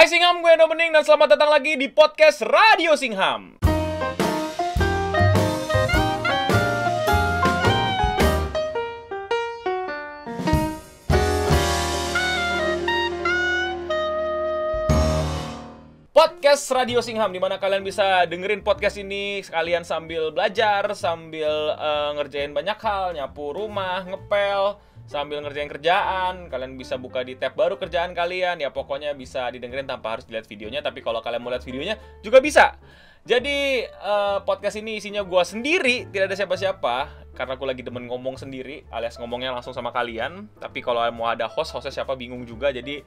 Hai Singham, gue Endo Bening dan selamat datang lagi di Podcast Radio Singham. Podcast Radio Singham, dimana kalian bisa dengerin podcast ini sekalian sambil belajar, sambil ngerjain banyak hal, nyapu rumah, ngepel, sambil ngerjain kerjaan. Kalian bisa buka di tab baru kerjaan kalian. Ya pokoknya bisa didengerin tanpa harus dilihat videonya. Tapi kalau kalian mau lihat videonya juga bisa. Jadi podcast ini isinya gue sendiri, tidak ada siapa-siapa, karena aku lagi demen ngomong sendiri, alias ngomongnya langsung sama kalian. Tapi kalau mau ada host, hostnya siapa bingung juga. Jadi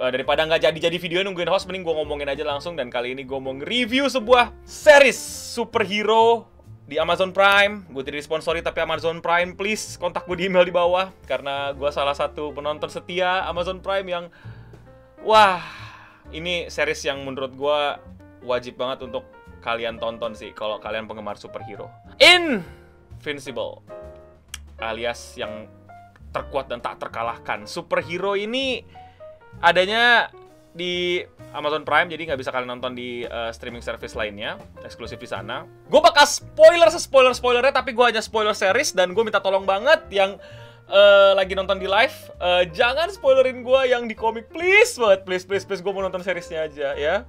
daripada nggak jadi video nungguin host, mending gue ngomongin aja langsung. Dan kali ini gue mau nge-review sebuah series superhero di Amazon Prime. Gue tidak disponsori, tapi Amazon Prime please kontak gue di email di bawah, karena gue salah satu penonton setia Amazon Prime yang, wah, ini series yang menurut gue wajib banget untuk kalian tonton sih kalau kalian penggemar superhero. Invincible, alias yang terkuat dan tak terkalahkan. Superhero ini adanya di Amazon Prime, jadi nggak bisa kalian nonton di streaming service lainnya, eksklusif di sana. Gue bakal spoiler se-spoiler-spoilernya, tapi gue hanya spoiler series, dan gue minta tolong banget yang lagi nonton di live, jangan spoilerin gue yang di komik, please banget, please, gue mau nonton seriesnya aja ya.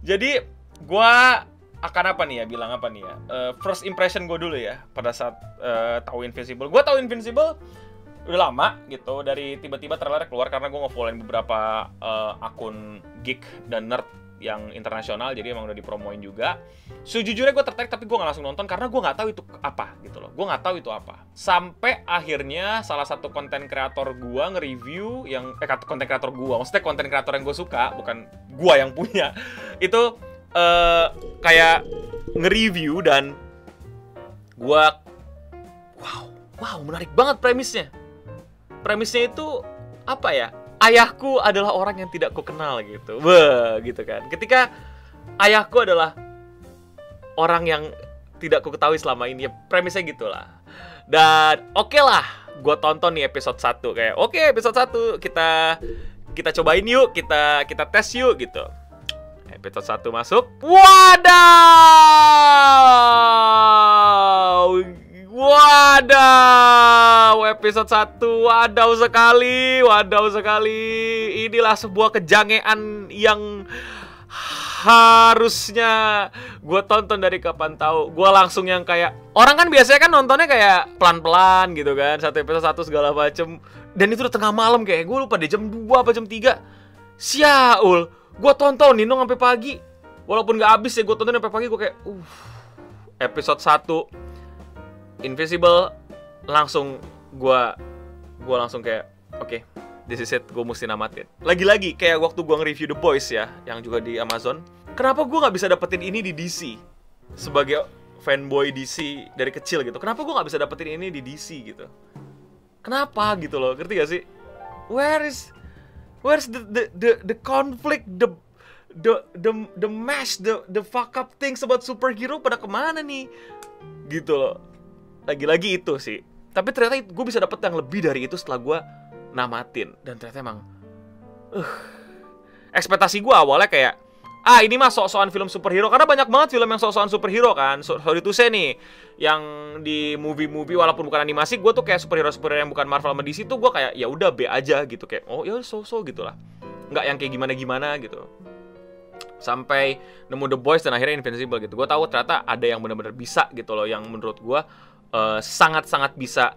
Jadi gue akan bilang apa nih ya, first impression gue dulu ya pada saat tahu Invincible. Gue tahu Invincible udah lama gitu, dari tiba-tiba trailer keluar, karena gue ngefollow beberapa akun geek dan nerd yang internasional, jadi emang udah dipromoin juga. Sejujurnya gue tertarik, tapi gue nggak langsung nonton karena gue nggak tahu itu apa gitu loh. Gue nggak tahu itu apa. Sampai akhirnya salah satu konten kreator gue nge-review yang konten kreator gue, maksudnya konten kreator yang gue suka, bukan gue yang punya, itu kayak nge-review, dan gue wow menarik banget premisnya. Premisnya itu apa ya? Ayahku adalah orang yang tidak ku kenal gitu. Wah, gitu kan. Ketika ayahku adalah orang yang tidak ku ketahui selama ini, ya premisnya gitulah. Dan oke lah, gue tonton nih episode 1 kayak oke, episode 1 kita cobain yuk, kita tes yuk gitu. Episode 1 masuk. Wadaw, episode 1, wadaw sekali. Inilah sebuah kejangean yang harusnya gue tonton dari kapan tahu. Gue langsung yang kayak, orang kan biasanya kan nontonnya kayak pelan-pelan gitu kan, satu episode 1 segala macem. Dan itu udah tengah malam kayaknya, gue lupa deh, jam 2 apa jam 3. Siaul, gue tonton Nino sampai pagi. Walaupun gak habis ya, gue tonton sampai pagi, gue kayak episode 1 Invincible langsung gue langsung kayak oke, this is it, gue mesti namatin. Lagi-lagi kayak waktu gue nge-review The Boys ya, yang juga di Amazon. Kenapa gue nggak bisa dapetin ini di DC? Sebagai fanboy DC dari kecil gitu, kenapa gue nggak bisa dapetin ini di DC gitu? Kenapa gitu loh? Ngerti gak sih? Where's the conflict, the mess, the fuck up things about superhero pada kemana nih? Gitu loh. Lagi-lagi itu sih. Tapi ternyata gue bisa dapet yang lebih dari itu setelah gue namatin. Dan ternyata emang ekspektasi gue awalnya kayak, ini mah sok-sokan film superhero. Karena banyak banget film yang sok-sokan superhero kan. Sorry to say nih, yang di movie-movie walaupun bukan animasi, gue tuh kayak superhero-superhero yang bukan Marvel sama DC tuh gue kayak ya udah B aja gitu. Kayak oh ya so-so gitu lah, nggak yang kayak gimana-gimana gitu. Sampai nemu The Boys dan akhirnya Invincible gitu. Gue tahu ternyata ada yang benar-benar bisa gitu loh, yang menurut gue sangat-sangat bisa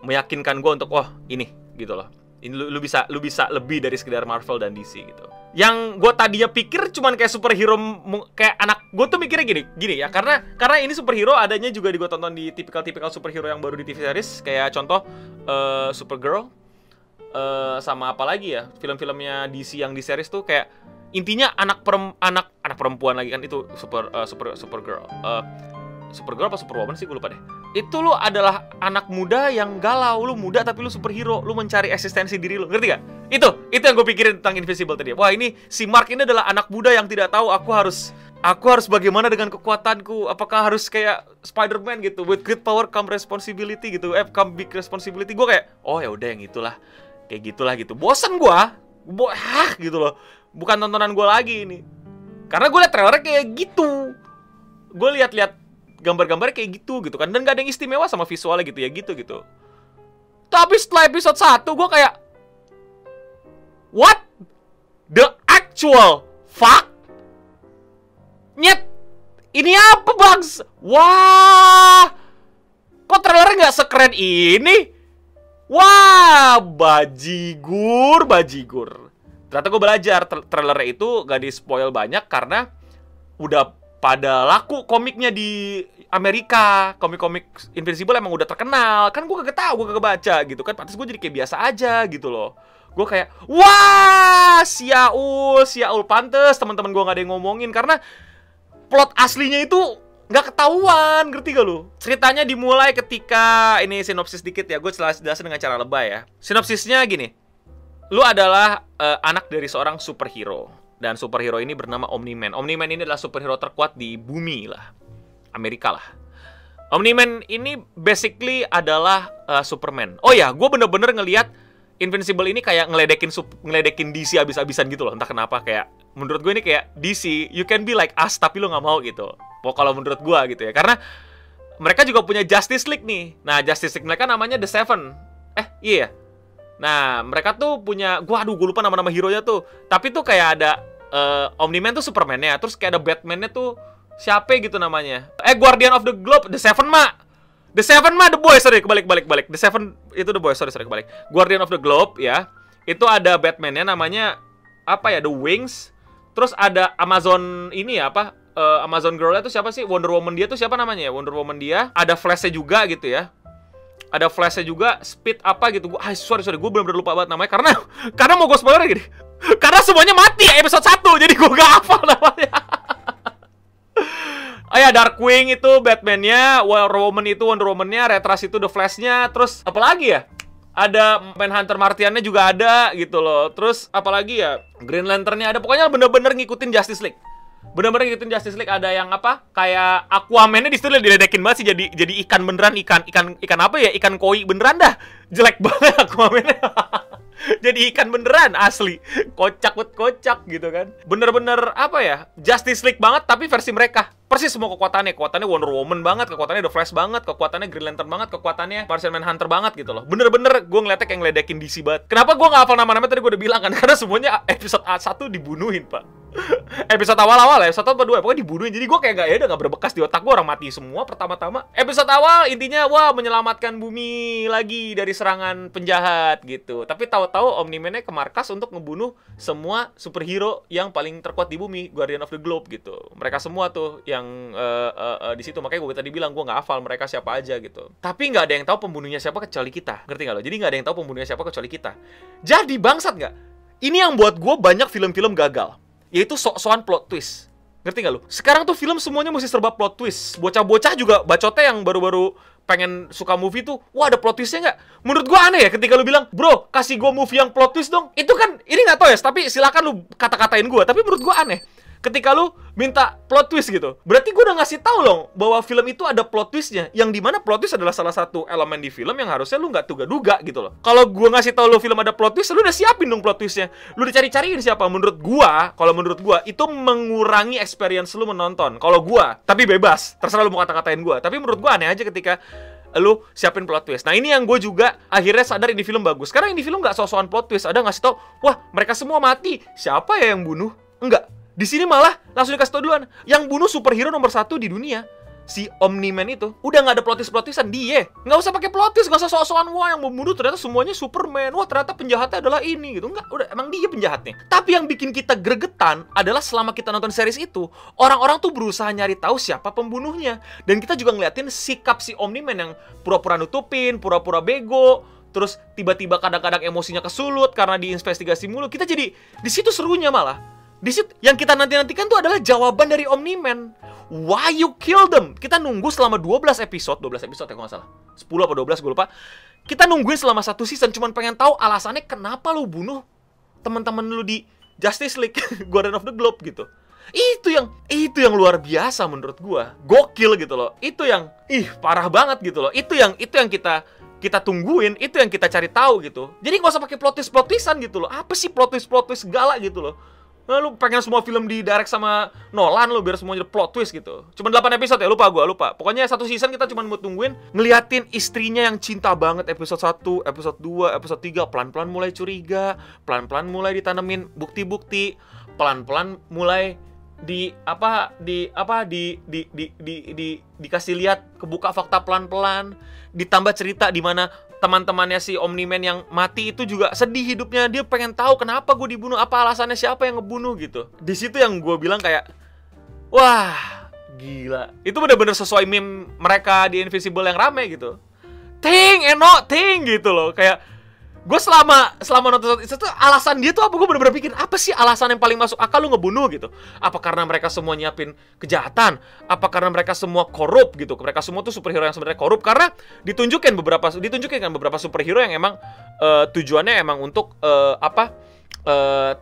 meyakinkan gue untuk ini gitu loh. Ini lu bisa lebih dari sekedar Marvel dan DC gitu. Yang gue tadinya pikir cuman kayak superhero, kayak anak gue tuh mikirnya gini ya, karena ini superhero adanya juga gue tonton di tipikal-tipikal superhero yang baru di TV series, kayak contoh Supergirl, sama apa lagi ya film-filmnya DC yang di series tuh kayak intinya anak perempuan lagi kan itu Supergirl. Supergirl apa Superwoman sih, gue lupa deh. Itu lu adalah anak muda yang galau, lu muda tapi lu superhero, lu mencari eksistensi diri lu. Ngerti gak? Itu yang gue pikirin tentang Invincible tadi. Wah, ini si Mark ini adalah anak muda yang tidak tahu aku harus bagaimana dengan kekuatanku. Apakah harus kayak Spider-Man gitu, with great power come responsibility gitu. Come big responsibility. Gue kayak, oh ya udah yang itulah. Kayak gitulah gitu. Bosen gue. Wah gitu loh, bukan tontonan gue lagi ini. Karena gue liat trailernya kayak gitu, gue liat-liat gambar-gambarnya kayak gitu gitu kan, dan gak ada yang istimewa sama visualnya gitu ya gitu. Tapi setelah episode 1 gue kayak, what the actual fuck? Nyet, ini apa bangs? Wah, kok trailernya gak sekeren ini? Wah, bajigur. Ternyata gue belajar, trailernya itu gak di-spoil banyak karena udah pada laku komiknya di Amerika. Komik-komik Invincible emang udah terkenal. Kan gue kagak tahu, gue kagak baca gitu kan. Pantes gue jadi kayak biasa aja gitu loh. Gue kayak, wah, siaul pantes teman-teman gue gak ada yang ngomongin karena plot aslinya itu gak ketahuan, ngerti gak lu? Ceritanya dimulai ketika, ini sinopsis dikit ya, gue jelasin dengan cara lebay ya. Sinopsisnya gini, lu adalah anak dari seorang superhero. Dan superhero ini bernama Omni-Man. Omni-Man ini adalah superhero terkuat di bumi lah, Amerika lah. Omni-Man ini basically adalah Superman. Oh ya, gue bener-bener ngelihat Invincible ini kayak ngeledekin DC abis-abisan gitu loh. Entah kenapa, kayak menurut gue ini kayak DC, you can be like us tapi lo gak mau gitu. Kalau menurut gue gitu ya, karena mereka juga punya Justice League nih. Nah, Justice League mereka namanya The Seven. Iya. Nah, mereka tuh punya, gue lupa nama-nama hero-nya tuh. Tapi tuh kayak ada Omni-Man tuh Superman-nya, terus kayak ada Batman-nya tuh siapa gitu namanya. Guardian of the Globe, The Seven mah. The Seven mah The Boys, sorry, kebalik. The Seven itu The Boys, sorry, kebalik. Guardian of the Globe ya. Itu ada Batman-nya namanya apa ya? The Wings. Terus ada Amazon ini ya, apa? Amazon Girl-nya tuh siapa sih? Wonder Woman dia tuh siapa namanya? Wonder Woman dia. Ada Flash-nya juga gitu ya. Speed apa gitu. Sorry, gue bener-bener lupa banget namanya. Karena mau gue spoiler gini. Karena semuanya mati ya episode 1, jadi gue gak hafal namanya. Oh ya, Darkwing itu Batman-nya, Wonder Woman-nya, Retras itu The Flash-nya, terus apalagi ya? Ada Manhunter Martian-nya juga ada gitu loh. Terus apalagi ya? Green Lantern-nya ada. Pokoknya bener-bener ngikutin Justice League. Ada yang apa? Kayak Aquaman-nya di situ diledekin banget sih, jadi ikan beneran, ikan apa ya? Ikan koi beneran dah. Jelek banget Aquaman-nya. Jadi ikan beneran asli. Kocak gitu kan. Bener-bener apa ya? Justice League banget tapi versi mereka. Persis semua kekuatannya. Kekuatannya Wonder Woman banget, kekuatannya The Flash banget, kekuatannya Green Lantern banget, kekuatannya Martian Manhunter banget gitu loh. Bener-bener gue ngeliatnya kayak ngeledekin DC banget. Kenapa gue gak hafal nama-nama tadi gue udah bilang kan? Karena semuanya episode 1 dibunuhin, Pak. Episode awal-awal ya, episode 1 atau 2 pokoknya dibunuhin. Jadi gue kayak gak berbekas di otak gue, orang mati semua pertama-tama. Episode awal intinya wah menyelamatkan bumi lagi dari serangan penjahat gitu. Tapi tahu-tahu Omni-Man-nya ke markas untuk ngebunuh semua superhero yang paling terkuat di bumi, Guardian of the Globe gitu. Mereka semua tuh yang di situ, makanya gue tadi bilang gue nggak hafal mereka siapa aja gitu. Tapi nggak ada yang tahu pembunuhnya siapa kecuali kita, ngerti nggak lo? Jadi nggak ada yang tahu pembunuhnya siapa kecuali kita. Jadi bangsat nggak? Ini yang buat gue banyak film-film gagal, yaitu sok-sokan plot twist. Ngerti nggak lu? Sekarang tuh film semuanya mesti serba plot twist. Bocah-bocah juga, bacotnya yang baru-baru pengen suka movie tuh, wah ada plot twistnya nggak? Menurut gua aneh ya ketika lu bilang, bro kasih gua movie yang plot twist dong. Itu kan, ini nggak tau ya, tapi silakan lu kata-katain gua. Tapi menurut gua aneh ketika lu minta plot twist gitu. Berarti gua udah ngasih tahu dong bahwa film itu ada plot twistnya, yang dimana plot twist adalah salah satu elemen di film yang harusnya lu nggak duga-duga gitu loh. Kalau gua ngasih tahu lu film ada plot twist, lu udah siapin dong plot twistnya, lu udah cari-cariin siapa. Menurut gua itu mengurangi experience lu menonton. Kalau gua, tapi bebas, terserah lu mau kata-katain gua, tapi menurut gua aneh aja ketika lu siapin plot twist. Nah ini yang gue juga akhirnya sadar ini film bagus. Sekarang ini film nggak so-soan plot twist, ada ngasih tahu, wah mereka semua mati, siapa ya yang bunuh? Enggak. Di sini malah langsung dikasih tau duluan, yang bunuh superhero nomor 1 di dunia, si Omni-Man itu. Udah gak ada plotis-plotisan, dia gak usah pakai plotis, gak usah sok-sokan, wah yang membunuh ternyata semuanya Superman, wah ternyata penjahatnya adalah ini gitu. Enggak, udah emang dia penjahatnya. Tapi yang bikin kita gregetan adalah selama kita nonton series itu, orang-orang tuh berusaha nyari tahu siapa pembunuhnya. Dan kita juga ngeliatin sikap si Omni-Man yang pura-pura nutupin, pura-pura bego, terus tiba-tiba kadang-kadang emosinya kesulut karena diinvestigasi mulu. Kita jadi di situ serunya malah. Di situ yang kita nantikan tuh adalah jawaban dari Omni-Man. Why you kill them? Kita nunggu selama 12 episode ya kalau nggak salah. 10 apa 12 gue lupa. Kita nungguin selama 1 season cuman pengen tahu alasannya kenapa lu bunuh teman-teman lu di Justice League, Guardian of the Globe gitu. Itu yang luar biasa menurut gua. Gokil gitu loh. Itu yang parah banget gitu loh. Itu yang kita kita tungguin, itu yang kita cari tahu gitu. Jadi nggak usah pakai plot twist-plot twistan gitu loh. Apa sih plot twist segala gitu loh. Nah, lu pengen semua film di direct sama Nolan lu biar semuanya plot twist gitu. Cuma 8 episode ya, lupa. Pokoknya satu season kita cuma mau tungguin ngeliatin istrinya yang cinta banget episode 1, episode 2, episode 3 pelan-pelan mulai curiga, pelan-pelan mulai ditanemin bukti-bukti, pelan-pelan mulai dikasih lihat kebuka fakta pelan-pelan, ditambah cerita di mana teman-temannya si Omni-Man yang mati itu juga sedih hidupnya. Dia pengen tahu kenapa gue dibunuh, apa alasannya, siapa yang ngebunuh gitu. Di situ yang gue bilang kayak, wah gila, itu bener-bener sesuai meme mereka di Invincible yang rame gitu, ting enok ting gitu loh. Kayak gue selama nonton itu, alasan dia tuh apa, gue bener-bener bikin apa sih alasan yang paling masuk akal lu ngebunuh gitu. Apa karena mereka semua nyiapin kejahatan, apa karena mereka semua korup gitu. Mereka semua tuh superhero yang sebenarnya korup, karena ditunjukin beberapa superhero yang emang tujuannya emang untuk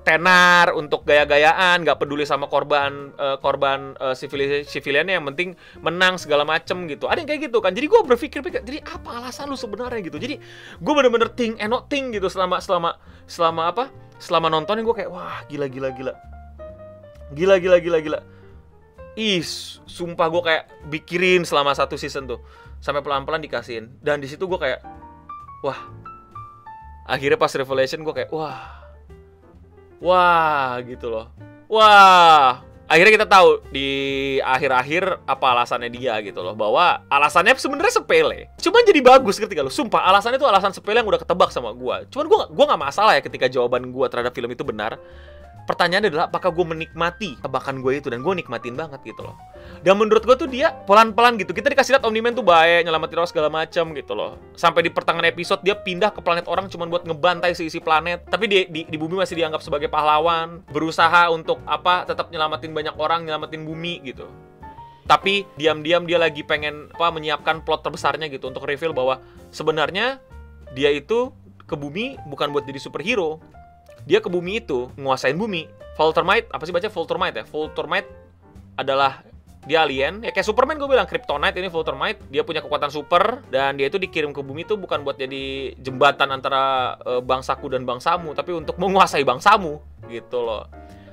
tenar, untuk gaya-gayaan, nggak peduli sama korban civiliannya, yang penting menang segala macem gitu. Ada yang kayak gitu kan. Jadi gue berpikir-pikir, jadi apa alasan lu sebenarnya gitu. Jadi gue bener-bener think and not think gitu selama nontonin. Gue kayak wah gila. Is sumpah gue kayak pikirin selama satu season tuh sampai pelan-pelan dikasihin. Dan di situ gue kayak wah, akhirnya pas revelation gue kayak wah gitu loh. Wah, akhirnya kita tahu di akhir-akhir apa alasannya dia gitu loh. Bahwa alasannya sebenarnya sepele, cuman jadi bagus ketika lo. Sumpah alasannya tuh alasan sepele yang udah ketebak sama gue. Cuman gue gak masalah ya ketika jawaban gue terhadap film itu benar. Pertanyaannya adalah apakah gue menikmati tebakan gue itu, dan gue nikmatin banget gitu loh. Dan menurut gue tuh dia pelan-pelan gitu. Kita dikasih lihat Omni-Man tuh baik, nyelamatin orang segala macam gitu loh. Sampai di pertengahan episode dia pindah ke planet orang cuman buat ngebantai seisi planet. Tapi di bumi masih dianggap sebagai pahlawan, berusaha untuk tetap nyelamatin banyak orang, nyelamatin bumi gitu. Tapi diam-diam dia lagi pengen menyiapkan plot terbesarnya gitu, untuk reveal bahwa sebenarnya dia itu ke bumi bukan buat jadi superhero. Dia ke bumi itu nguasain bumi. Viltrumite, apa sih baca Viltrumite ya? Viltrumite adalah dia alien, ya kayak Superman gue bilang, Kryptonite ini Viltrumite. Dia punya kekuatan super, dan dia itu dikirim ke bumi itu bukan buat jadi jembatan antara bangsaku dan bangsamu, tapi untuk menguasai bangsamu gitu loh.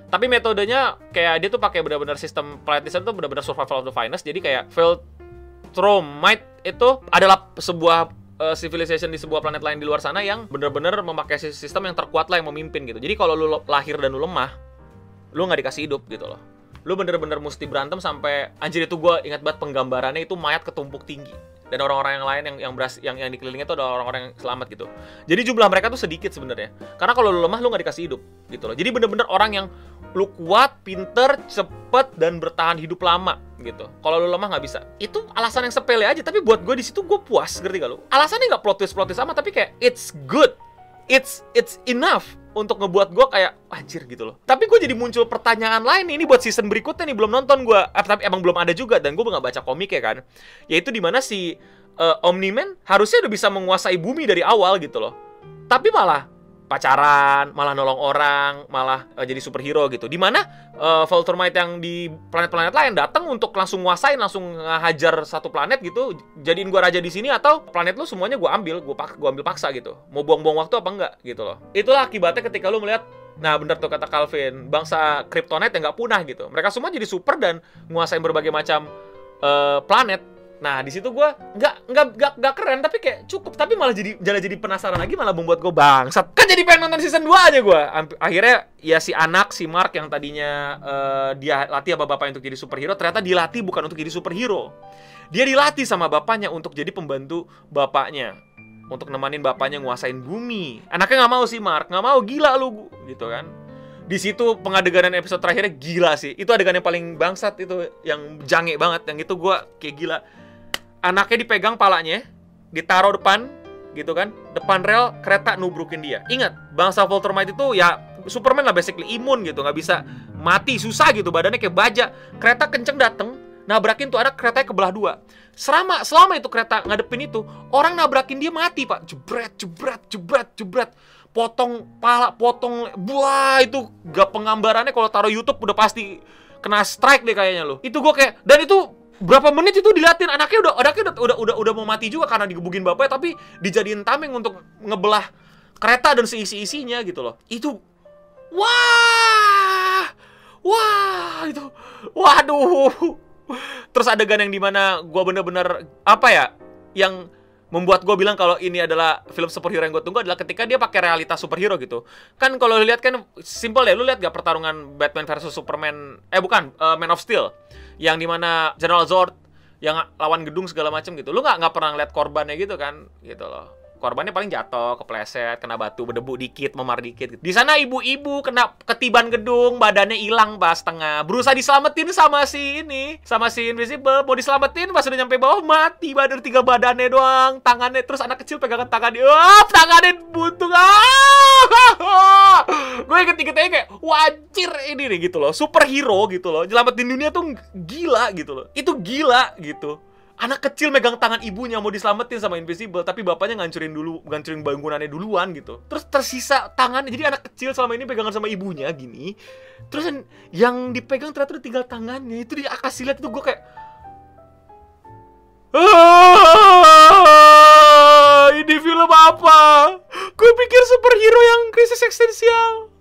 Tapi metodenya kayak dia tuh pakai benar-benar sistem planetism tuh benar-benar survival of the finest. Jadi kayak Viltrumite itu adalah sebuah civilization di sebuah planet lain di luar sana yang benar-benar memakai sistem yang terkuat lah yang memimpin gitu. Jadi kalau lu lahir dan lu lemah, lu nggak dikasih hidup gitu loh. Lu bener-bener mesti berantem sampai anjir. Itu gue ingat banget penggambarannya itu mayat ketumpuk tinggi, dan orang-orang yang lain yang dikelilingnya itu adalah orang-orang yang selamat gitu. Jadi jumlah mereka tuh sedikit sebenarnya. Karena kalau lu lemah lu nggak dikasih hidup gitu loh. Jadi bener-bener orang yang lu kuat, pinter, cepet, dan bertahan hidup lama gitu. Kalau lu lemah nggak bisa. Itu alasan yang sepele aja, tapi buat gue di situ gue puas, ngerti gak lu? Alasannya nggak plot twist sama, tapi kayak it's good, it's enough untuk ngebuat gue kayak anjir gitu loh. Tapi gue jadi muncul pertanyaan lain nih, ini buat season berikutnya nih, belum nonton gue, tapi emang belum ada juga, dan gue nggak baca komik ya kan. Yaitu dimana si Omni-Man harusnya udah bisa menguasai bumi dari awal gitu loh, tapi malah pacaran, malah nolong orang, malah jadi superhero gitu. Dimana Viltrumite yang di planet-planet lain datang untuk langsung nguasain, langsung hajar satu planet gitu, jadiin gua raja di sini, atau planet lu semuanya gua ambil paksa gitu. Mau buang-buang waktu apa enggak gitu loh. Itulah akibatnya ketika lu melihat, nah bener tuh kata Calvin, bangsa Kryptonite yang nggak punah gitu. Mereka semua jadi super dan nguasain berbagai macam planet. Nah di situ gue nggak keren, tapi kayak cukup, tapi malah jadi penasaran lagi, malah membuat gue bangsat kan, jadi pengen nonton season 2 aja gue. Akhirnya ya si Mark yang tadinya dia latih sama bapaknya untuk jadi superhero, ternyata dilatih bukan untuk jadi superhero. Dia dilatih sama bapaknya untuk jadi pembantu bapaknya, untuk nemanin bapaknya nguasain bumi. Anaknya nggak mau sih, Mark nggak mau, gila lu gitu kan. Di situ pengadeganan episode terakhirnya gila sih. Itu adegan yang paling bangsat itu, yang jange banget, yang itu gue kayak gila. Anaknya dipegang palanya, ditaruh depan gitu kan, depan rel kereta, nubrukin dia. Ingat, bangsa Viltrumite itu ya Superman lah basically, imun gitu, nggak bisa mati, susah gitu, badannya kayak baja. Kereta kenceng dateng, nabrakin tuh anak, keretanya kebelah dua. Selama itu kereta ngadepin itu, orang nabrakin dia mati, Pak. Jebret. Potong pala, buah, itu gak, penggambarannya kalau taruh YouTube udah pasti kena strike deh kayaknya lo. Itu gue kayak, dan itu berapa menit itu diliatin, anaknya udah mau mati juga karena digebukin bapaknya, tapi dijadiin tameng untuk ngebelah kereta dan seisi-isinya gitu loh. Itu wah itu waduh. Terus adegan yang dimana gue bener-bener apa ya, yang membuat gue bilang kalau ini adalah film superhero yang gue tunggu adalah ketika dia pakai realitas superhero gitu. Kan kalau lihat kan simple deh, lu lihat gak pertarungan Batman versus Superman, Man of Steel, yang dimana General Zod yang lawan gedung segala macam gitu. Lu nggak pernah lihat korbannya gitu kan, gitu loh. Korbannya paling jatuh, kepleset, kena batu, berdebu dikit, memar dikit. Di sana ibu-ibu kena ketiban gedung, badannya hilang pas setengah. Berusaha diselamatin sama si ini, sama si Invisible. Mau diselamatin pas udah nyampe bawah mati, tiga badannya doang. Tangannya, terus anak kecil pegangan tangannya. Oh, tangannya buntung. Ah! Gue inget-inget aja kayak, wajir ini nih gitu loh. Superhero gitu loh. Nyelamatin dunia tuh gila gitu loh. Itu gila gitu. Anak kecil megang tangan ibunya mau diselamatin sama Invisible, tapi bapaknya ngancurin bangunannya duluan gitu. Terus tersisa tangan, jadi anak kecil selama ini pegangan sama ibunya gini. Terus yang dipegang ternyata tinggal tangannya, itu di akasilat itu gue kayak, ini film apa? Gue pikir superhero yang krisis eksistensial,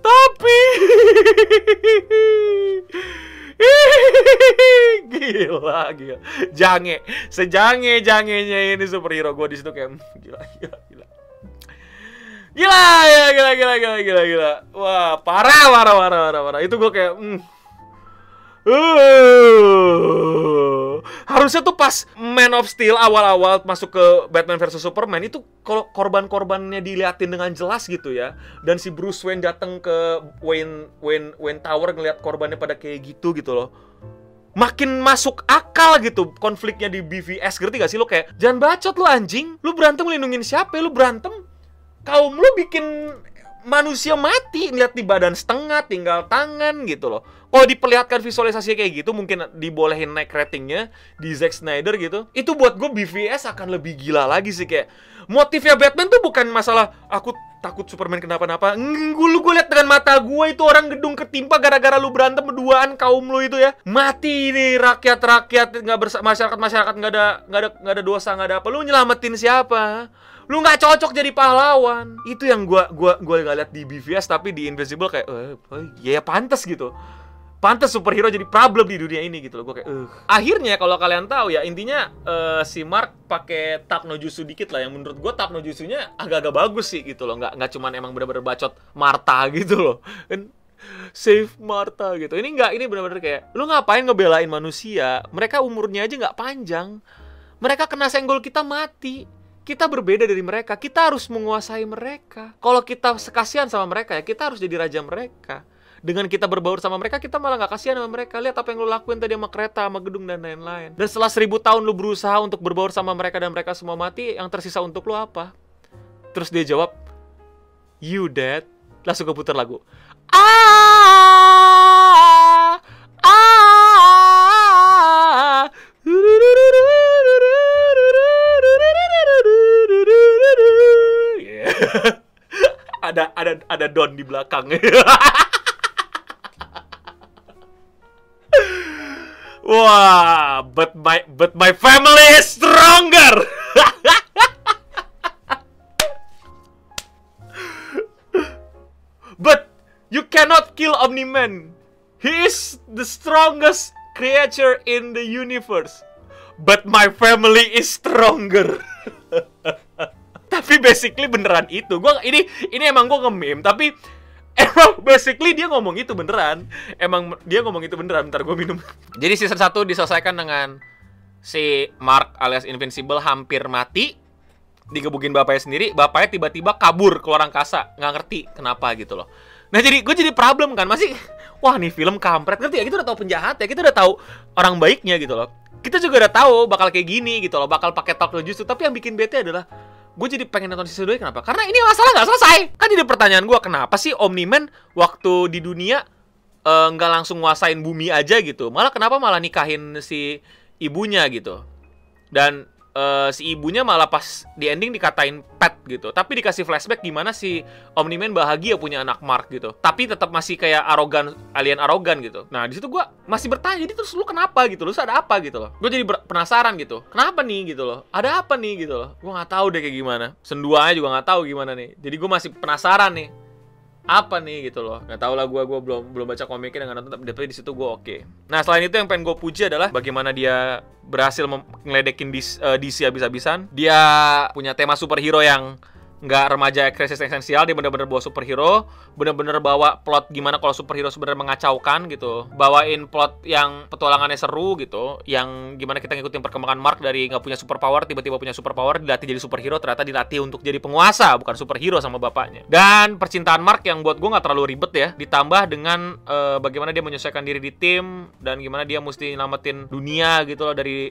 tapi gila. Jange, sejange-jangenya ini superhero. Gue di situ kayak gila. Gila. Wah, parah. Itu gue kayak harusnya tuh pas Man of Steel awal-awal masuk ke Batman versus Superman itu kalau korban-korbannya diliatin dengan jelas gitu ya. Dan si Bruce Wayne datang ke Wayne Tower ngeliat korbannya pada kayak gitu loh. Makin masuk akal gitu konfliknya di BVS, ngerti gak sih lo? Kayak jangan bacot lo anjing, lo berantem ngelindungin siapa? Lo berantem kaum lo bikin manusia mati, lihat di badan setengah tinggal tangan gitu loh. Kalau diperlihatkan visualisasinya kayak gitu, mungkin dibolehin naik ratingnya di Zack Snyder gitu. Itu buat gue BVS akan lebih gila lagi sih. Kayak motifnya Batman tuh bukan masalah aku takut Superman kenapa-napa. Gue liat dengan mata gue itu orang gedung ketimpa gara-gara lu berantem berduaan kaum lu itu ya. Mati nih rakyat-rakyat, masyarakat-masyarakat nggak ada dosa, nggak ada apa. Lu nyelamatin siapa? Lu nggak cocok jadi pahlawan. Itu yang gue nggak liat di BVS, tapi di Invincible kayak ya pantas gitu. Pantas superhero jadi problem di dunia ini gitu loh. Gue kayak akhirnya kalau kalian tahu ya, intinya si Mark pakai tap no jutsu dikit lah, yang menurut gue tap no jutsunya agak-agak bagus sih gitu loh. Nggak cuman emang bener-bener bacot Martha gitu loh. And save Martha gitu. Ini nggak, ini bener-bener kayak lu ngapain ngebelain manusia? Mereka umurnya aja nggak panjang. Mereka kena senggol kita mati. Kita berbeda dari mereka. Kita harus menguasai mereka. Kalau kita sekasihan sama mereka ya, kita harus jadi raja mereka. Dengan kita berbaur sama mereka, kita malah gak kasihan sama mereka. Lihat apa yang lo lakuin tadi sama kereta, sama gedung, dan lain-lain. Dan setelah 1000 tahun lo berusaha untuk berbaur sama mereka dan mereka semua mati, yang tersisa untuk lo apa? Terus dia jawab, "You dead." Langsung keputar lagu. Ada don di belakang. Wah, wow, but my family is stronger. But you cannot kill Omni-Man. He is the strongest creature in the universe. But my family is stronger. Tapi basically beneran itu. Gua ini emang gue nge-meme, tapi emang basically dia ngomong itu beneran. Bentar gue minum. Jadi season 1 diselesaikan dengan si Mark alias Invincible hampir mati, digebukin bapaknya sendiri. Bapaknya tiba-tiba kabur keluar angkasa, nggak ngerti kenapa gitu loh. Nah jadi gue jadi problem kan, masih wah nih film kampret, ngerti ya? Kita udah tahu penjahat ya, kita udah tahu orang baiknya gitu loh. Kita juga udah tahu bakal kayak gini gitu loh, bakal pakai talk lo justru. Tapi yang bikin bete adalah gue jadi pengen nonton season 2 kenapa? Karena ini masalah gak selesai. Kan jadi pertanyaan gue, kenapa sih Omni-Man waktu di dunia nggak langsung nguasain bumi aja gitu? Malah kenapa malah nikahin si ibunya gitu? Dan si ibunya malah pas di ending dikatain pet gitu, tapi dikasih flashback gimana si Omni-Man bahagia punya anak Mark gitu, tapi tetap masih kayak arogan, alien arogan gitu. Nah di situ gue masih bertanya, jadi terus lu kenapa gitu, lu ada apa gitu loh, gue jadi penasaran gitu, kenapa nih gitu loh, ada apa nih gitu loh, gue nggak tahu deh kayak gimana, senduanya juga nggak tahu gimana nih, jadi gue masih penasaran nih apa nih gitu loh, nggak tau lah gue belum baca komiknya dengan nonton, tapi di situ gue oke. Nah selain itu yang pengen gue puji adalah bagaimana dia berhasil ngeledekin DC abis-abisan. Dia punya tema superhero yang nggak remaja krisis esensial, dia bener-bener bawa superhero, bener-bener bawa plot gimana kalau superhero sebenarnya mengacaukan gitu, bawain plot yang petualangannya seru gitu, yang gimana kita ngikutin perkembangan Mark dari nggak punya superpower tiba-tiba punya superpower, dilatih jadi superhero, ternyata dilatih untuk jadi penguasa bukan superhero sama bapaknya. Dan percintaan Mark yang buat gue nggak terlalu ribet ya, ditambah dengan bagaimana dia menyesuaikan diri di tim dan gimana dia mesti nyelamatin dunia gitu loh dari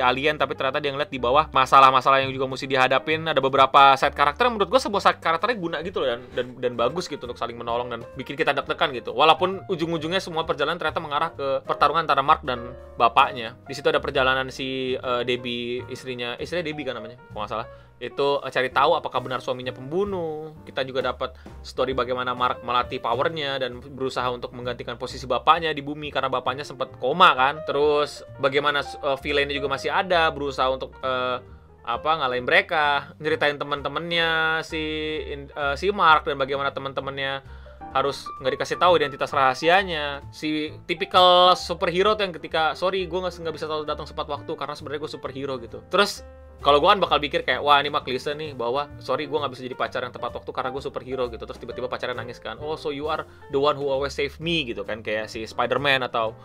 alien, tapi ternyata dia ngeliat di bawah masalah-masalah yang juga mesti dihadapin. Ada beberapa side karakter menurut gue sebuah side karakternya guna gitu loh, dan bagus gitu untuk saling menolong dan bikin kita deg-degan gitu, walaupun ujung-ujungnya semua perjalanan ternyata mengarah ke pertarungan antara Mark dan bapaknya. Di situ ada perjalanan si Debbie, istrinya Debbie kan namanya kalau nggak salah, itu cari tahu apakah benar suaminya pembunuh. Kita juga dapat story bagaimana Mark melatih powernya dan berusaha untuk menggantikan posisi bapaknya di bumi karena bapaknya sempat koma kan. Terus bagaimana villainnya juga masih ada, berusaha untuk ngalahin mereka, nyeritain teman-temannya si Mark dan bagaimana teman-temannya harus nggak dikasih tahu identitas rahasianya. Si tipikal superhero tuh yang ketika sorry gue nggak bisa datang sempat waktu karena sebenarnya gue superhero gitu. Terus kalau gue kan bakal pikir kayak, wah ini mah klise nih, bahwa sorry gue gak bisa jadi pacar yang tepat waktu karena gue superhero gitu. Terus tiba-tiba pacarnya nangis kan, oh so you are the one who always save me gitu kan. Kayak si Spider-Man atau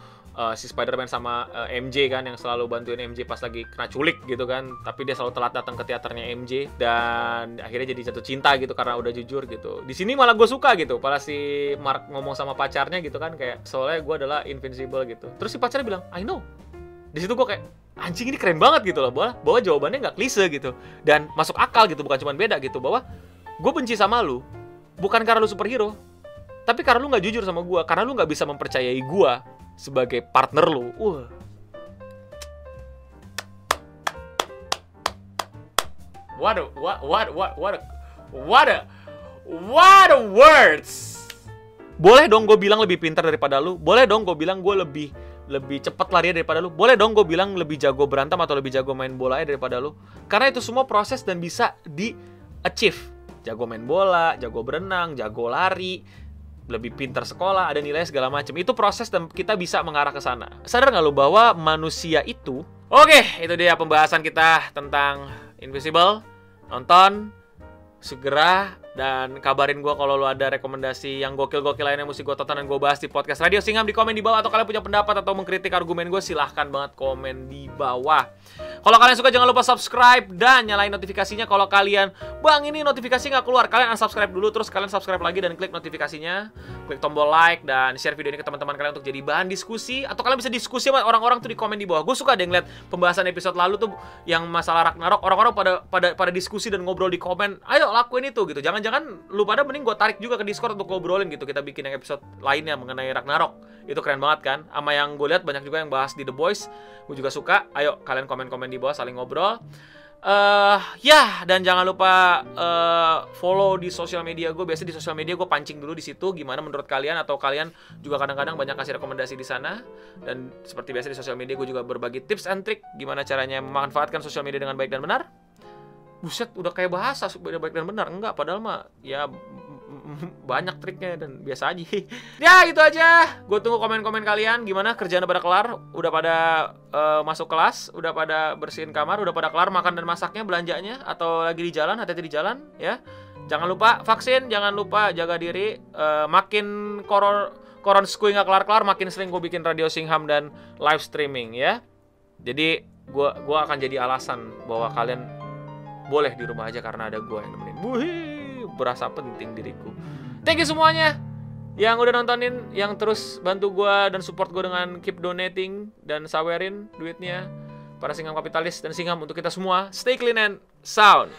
si Spider-Man sama MJ kan, yang selalu bantuin MJ pas lagi kena culik gitu kan. Tapi dia selalu telat datang ke teaternya MJ dan akhirnya jadi jatuh cinta gitu karena udah jujur gitu. Di sini malah gue suka gitu, malah si Mark ngomong sama pacarnya gitu kan, kayak soalnya gue adalah invincible gitu. Terus si pacarnya bilang, I know. Di situ gue kayak, anjing ini keren banget gitu loh, bahwa jawabannya nggak klise gitu dan masuk akal gitu, bukan cuma beda gitu, bahwa gue benci sama lu bukan karena lu superhero, tapi karena lu nggak jujur sama gue, karena lu nggak bisa mempercayai gue sebagai partner lu. What a words. Boleh dong gue bilang lebih pintar daripada lu, boleh dong gue bilang gue lebih cepat lari daripada lu, boleh dong gue bilang lebih jago berantem atau lebih jago main bola daripada lu, karena itu semua proses dan bisa di achieve. Jago main bola, jago berenang, jago lari, lebih pintar sekolah, ada nilai segala macam. Itu proses dan kita bisa mengarah ke sana. Sadar nggak lu bahwa manusia itu? Oke, itu dia pembahasan kita tentang Invincible. Nonton segera dan kabarin gue kalau lo ada rekomendasi yang gokil-gokil lainnya mesti gue tonton dan gue bahas di podcast Radio Singham. Di komen di bawah, atau kalian punya pendapat atau mengkritik argumen gue, silahkan banget komen di bawah. Kalau kalian suka jangan lupa subscribe dan nyalain notifikasinya. Kalau kalian, bang ini notifikasi nggak keluar, kalian unsubscribe dulu, terus kalian subscribe lagi dan klik notifikasinya. Klik tombol like dan share video ini ke teman-teman kalian untuk jadi bahan diskusi. Atau kalian bisa diskusi sama orang-orang tuh di komen di bawah. Gue suka deh ngeliat pembahasan episode lalu tuh yang masalah Ragnarok, orang-orang pada diskusi dan ngobrol di komen. Ayo lakuin itu gitu. Jangan-jangan lu pada mending gue tarik juga ke Discord untuk ngobrolin gitu. Kita bikin yang episode lainnya mengenai Ragnarok. Itu keren banget kan. Sama yang gue lihat banyak juga yang bahas di The Boys. Gue juga suka. Ayo kalian komen-komen di bawah, saling ngobrol. Dan jangan lupa follow di sosial media gue. Biasanya di sosial media gue pancing dulu di situ gimana menurut kalian, atau kalian juga kadang-kadang banyak kasih rekomendasi di sana. Dan seperti biasa di sosial media gue juga berbagi tips and trick gimana caranya memanfaatkan sosial media dengan baik dan benar. Buset, udah kayak bahasa baik dan benar. Enggak, padahal mah ya banyak triknya dan biasa aja. Ya gitu aja. Gue tunggu komen-komen kalian. Gimana kerjaan pada kelar? Udah pada masuk kelas? Udah pada bersihin kamar? Udah pada kelar makan dan masaknya, belanjanya? Atau lagi di jalan? Hati-hati di jalan ya. Jangan lupa vaksin. Jangan lupa jaga diri. Makin koron skui nggak kelar-kelar, makin sering gue bikin Radio Singham dan live streaming ya. Jadi gue akan jadi alasan bahwa kalian boleh di rumah aja karena ada gue yang nemenin. Berasa penting diriku. Thank you semuanya yang udah nontonin, yang terus bantu gue dan support gue dengan keep donating dan sawerin duitnya para Singham kapitalis dan Singham untuk kita semua. Stay clean and sound.